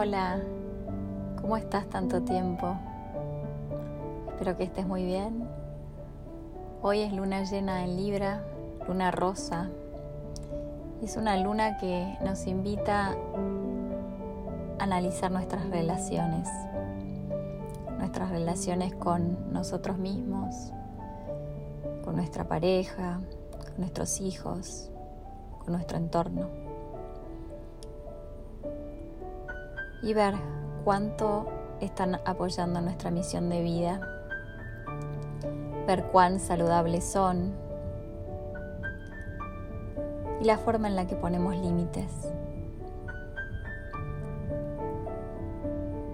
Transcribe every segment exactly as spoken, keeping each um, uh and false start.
Hola, ¿cómo estás? Tanto tiempo. Espero que estés muy bien. Hoy es luna llena en Libra, luna rosa. Es una luna que nos invita a analizar nuestras relaciones, nuestras relaciones con nosotros mismos, con nuestra pareja, con nuestros hijos, con nuestro entorno. Y ver cuánto están apoyando nuestra misión de vida, ver cuán saludables son y la forma en la que ponemos límites.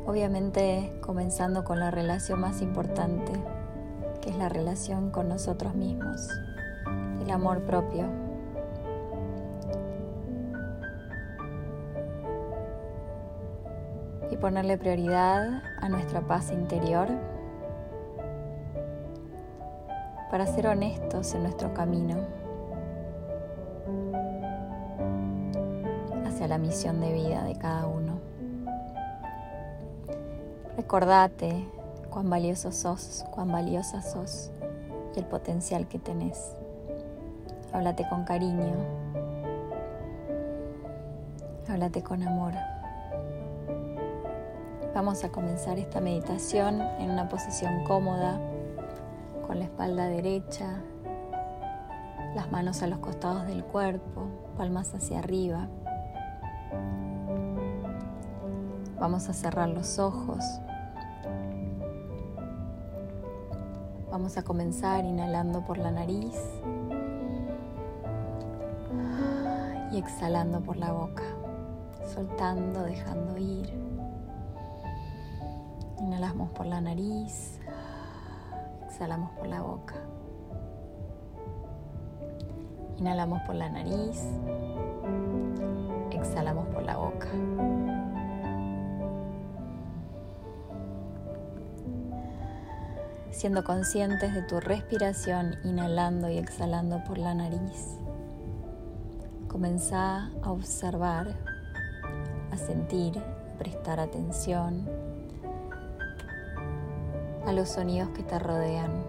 Obviamente comenzando con la relación más importante, que es la relación con nosotros mismos, el amor propio. Y ponerle prioridad a nuestra paz interior para ser honestos en nuestro camino hacia la misión de vida de cada uno. Recordate cuán valioso sos, cuán valiosa sos y el potencial que tenés. Háblate con cariño, háblate con amor. Vamos a comenzar esta meditación en una posición cómoda, con la espalda derecha, las manos a los costados del cuerpo, palmas hacia arriba. Vamos a cerrar los ojos. Vamos a comenzar inhalando por la nariz y exhalando por la boca, soltando, dejando ir. Inhalamos por la nariz, exhalamos por la boca. Inhalamos por la nariz, exhalamos por la boca. Siendo conscientes de tu respiración, inhalando y exhalando por la nariz, comenzá a observar, a sentir, a prestar atención a los sonidos que te rodean.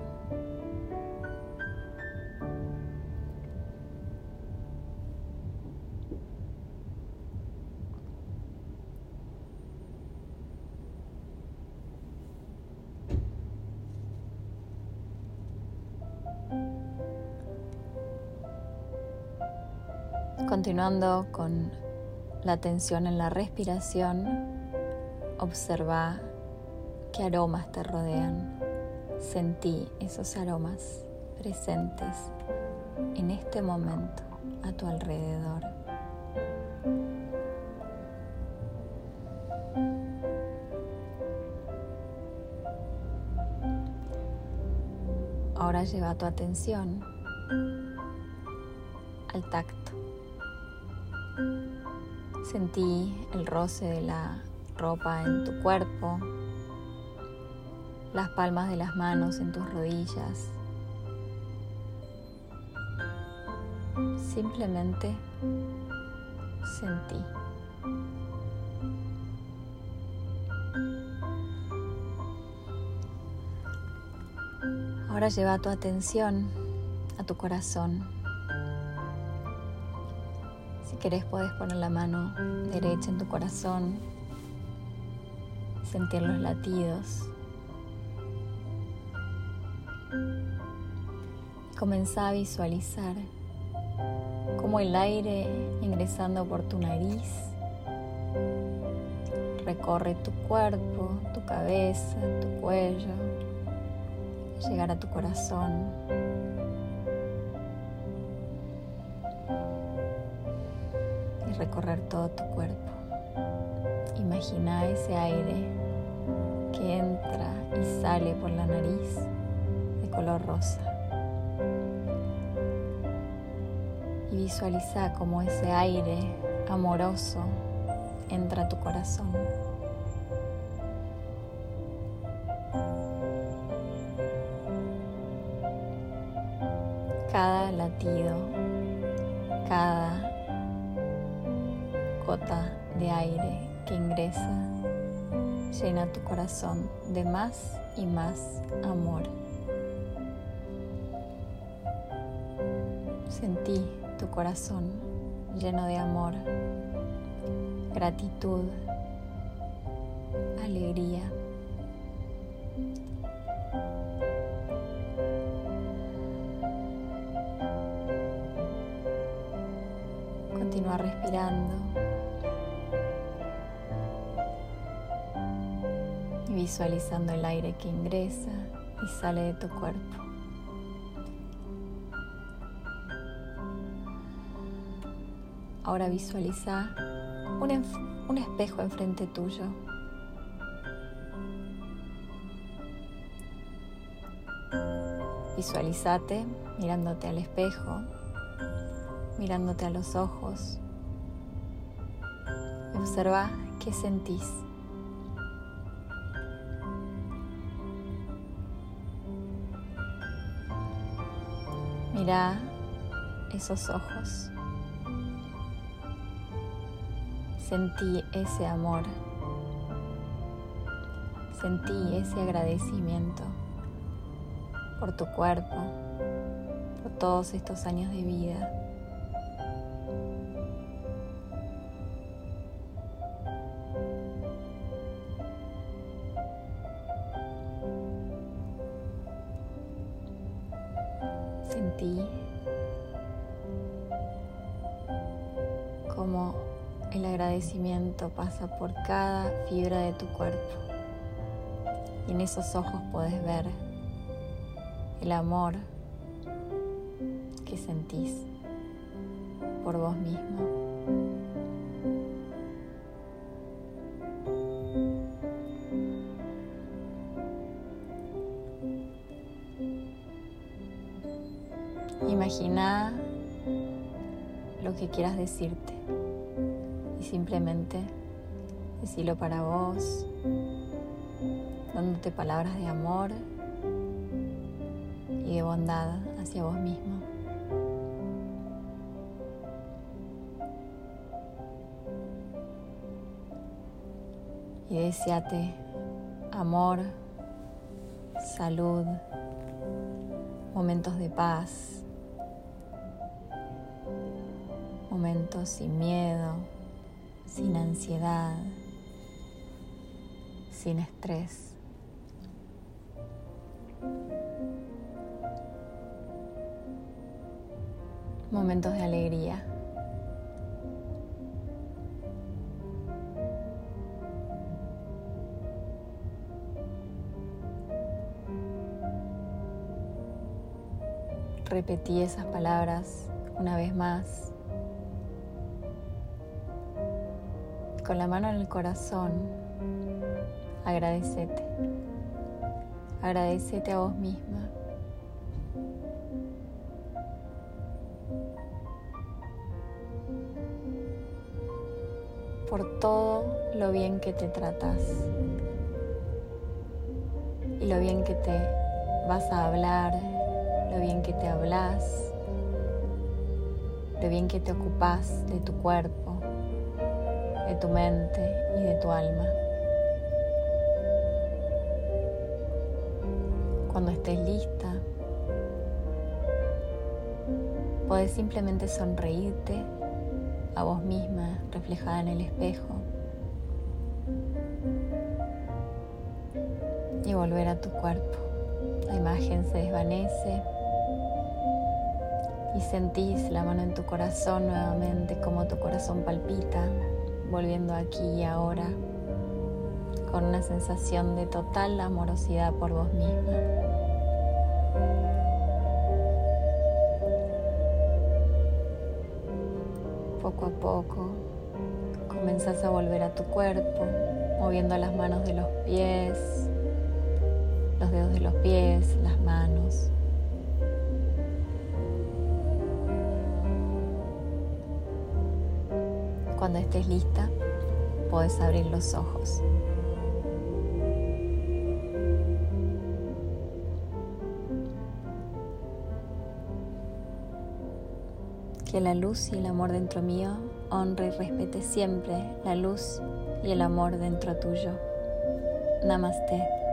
Continuando con la atención en la respiración, observa qué aromas te rodean. Sentí esos aromas presentes en este momento a tu alrededor. Ahora lleva tu atención al tacto. Sentí el roce de la ropa en tu cuerpo, las palmas de las manos en tus rodillas. Simplemente sentí. Ahora lleva tu atención a tu corazón. Si querés, podés poner la mano derecha en tu corazón, sentir los latidos. Comenzá a visualizar cómo el aire ingresando por tu nariz recorre tu cuerpo, tu cabeza, tu cuello, llegar a tu corazón. Y recorrer todo tu cuerpo. Imagina ese aire que entra y sale por la nariz de color rosa. Visualiza cómo ese aire amoroso entra a tu corazón. Cada latido, cada gota de aire que ingresa llena tu corazón de más y más amor. Sentí tu corazón lleno de amor, gratitud, alegría. Continúa respirando y visualizando el aire que ingresa y sale de tu cuerpo. Ahora visualiza un, enf- un espejo enfrente tuyo. Visualízate mirándote al espejo, mirándote a los ojos. Observa qué sentís. Mirá esos ojos. Sentí ese amor. Sentí ese agradecimiento por tu cuerpo, por todos estos años de vida. Sentí cómo el agradecimiento pasa por cada fibra de tu cuerpo y en esos ojos podés ver el amor que sentís por vos mismo. Imagina lo que quieras decirte y simplemente decilo para vos, dándote palabras de amor y de bondad hacia vos mismo. Y deséate amor, salud, momentos de paz, momentos sin miedo, sin ansiedad, sin estrés. Momentos de alegría. Repetí esas palabras una vez más. Con la mano en el corazón, agradecete, agradecete a vos misma. Por todo lo bien que te tratas y lo bien que te vas a hablar, lo bien que te hablas, lo bien que te ocupás de tu cuerpo, de tu mente y de tu alma. Cuando estés lista, podés simplemente sonreírte a vos misma reflejada en el espejo y volver a tu cuerpo. La imagen se desvanece y sentís la mano en tu corazón nuevamente, como tu corazón palpita, volviendo aquí y ahora con una sensación de total amorosidad por vos misma. Poco a poco comenzás a volver a tu cuerpo, moviendo las manos de los pies, los dedos de los pies, las manos. Cuando estés lista, podés abrir los ojos. Que la luz y el amor dentro mío honre y respete siempre la luz y el amor dentro tuyo. Namaste.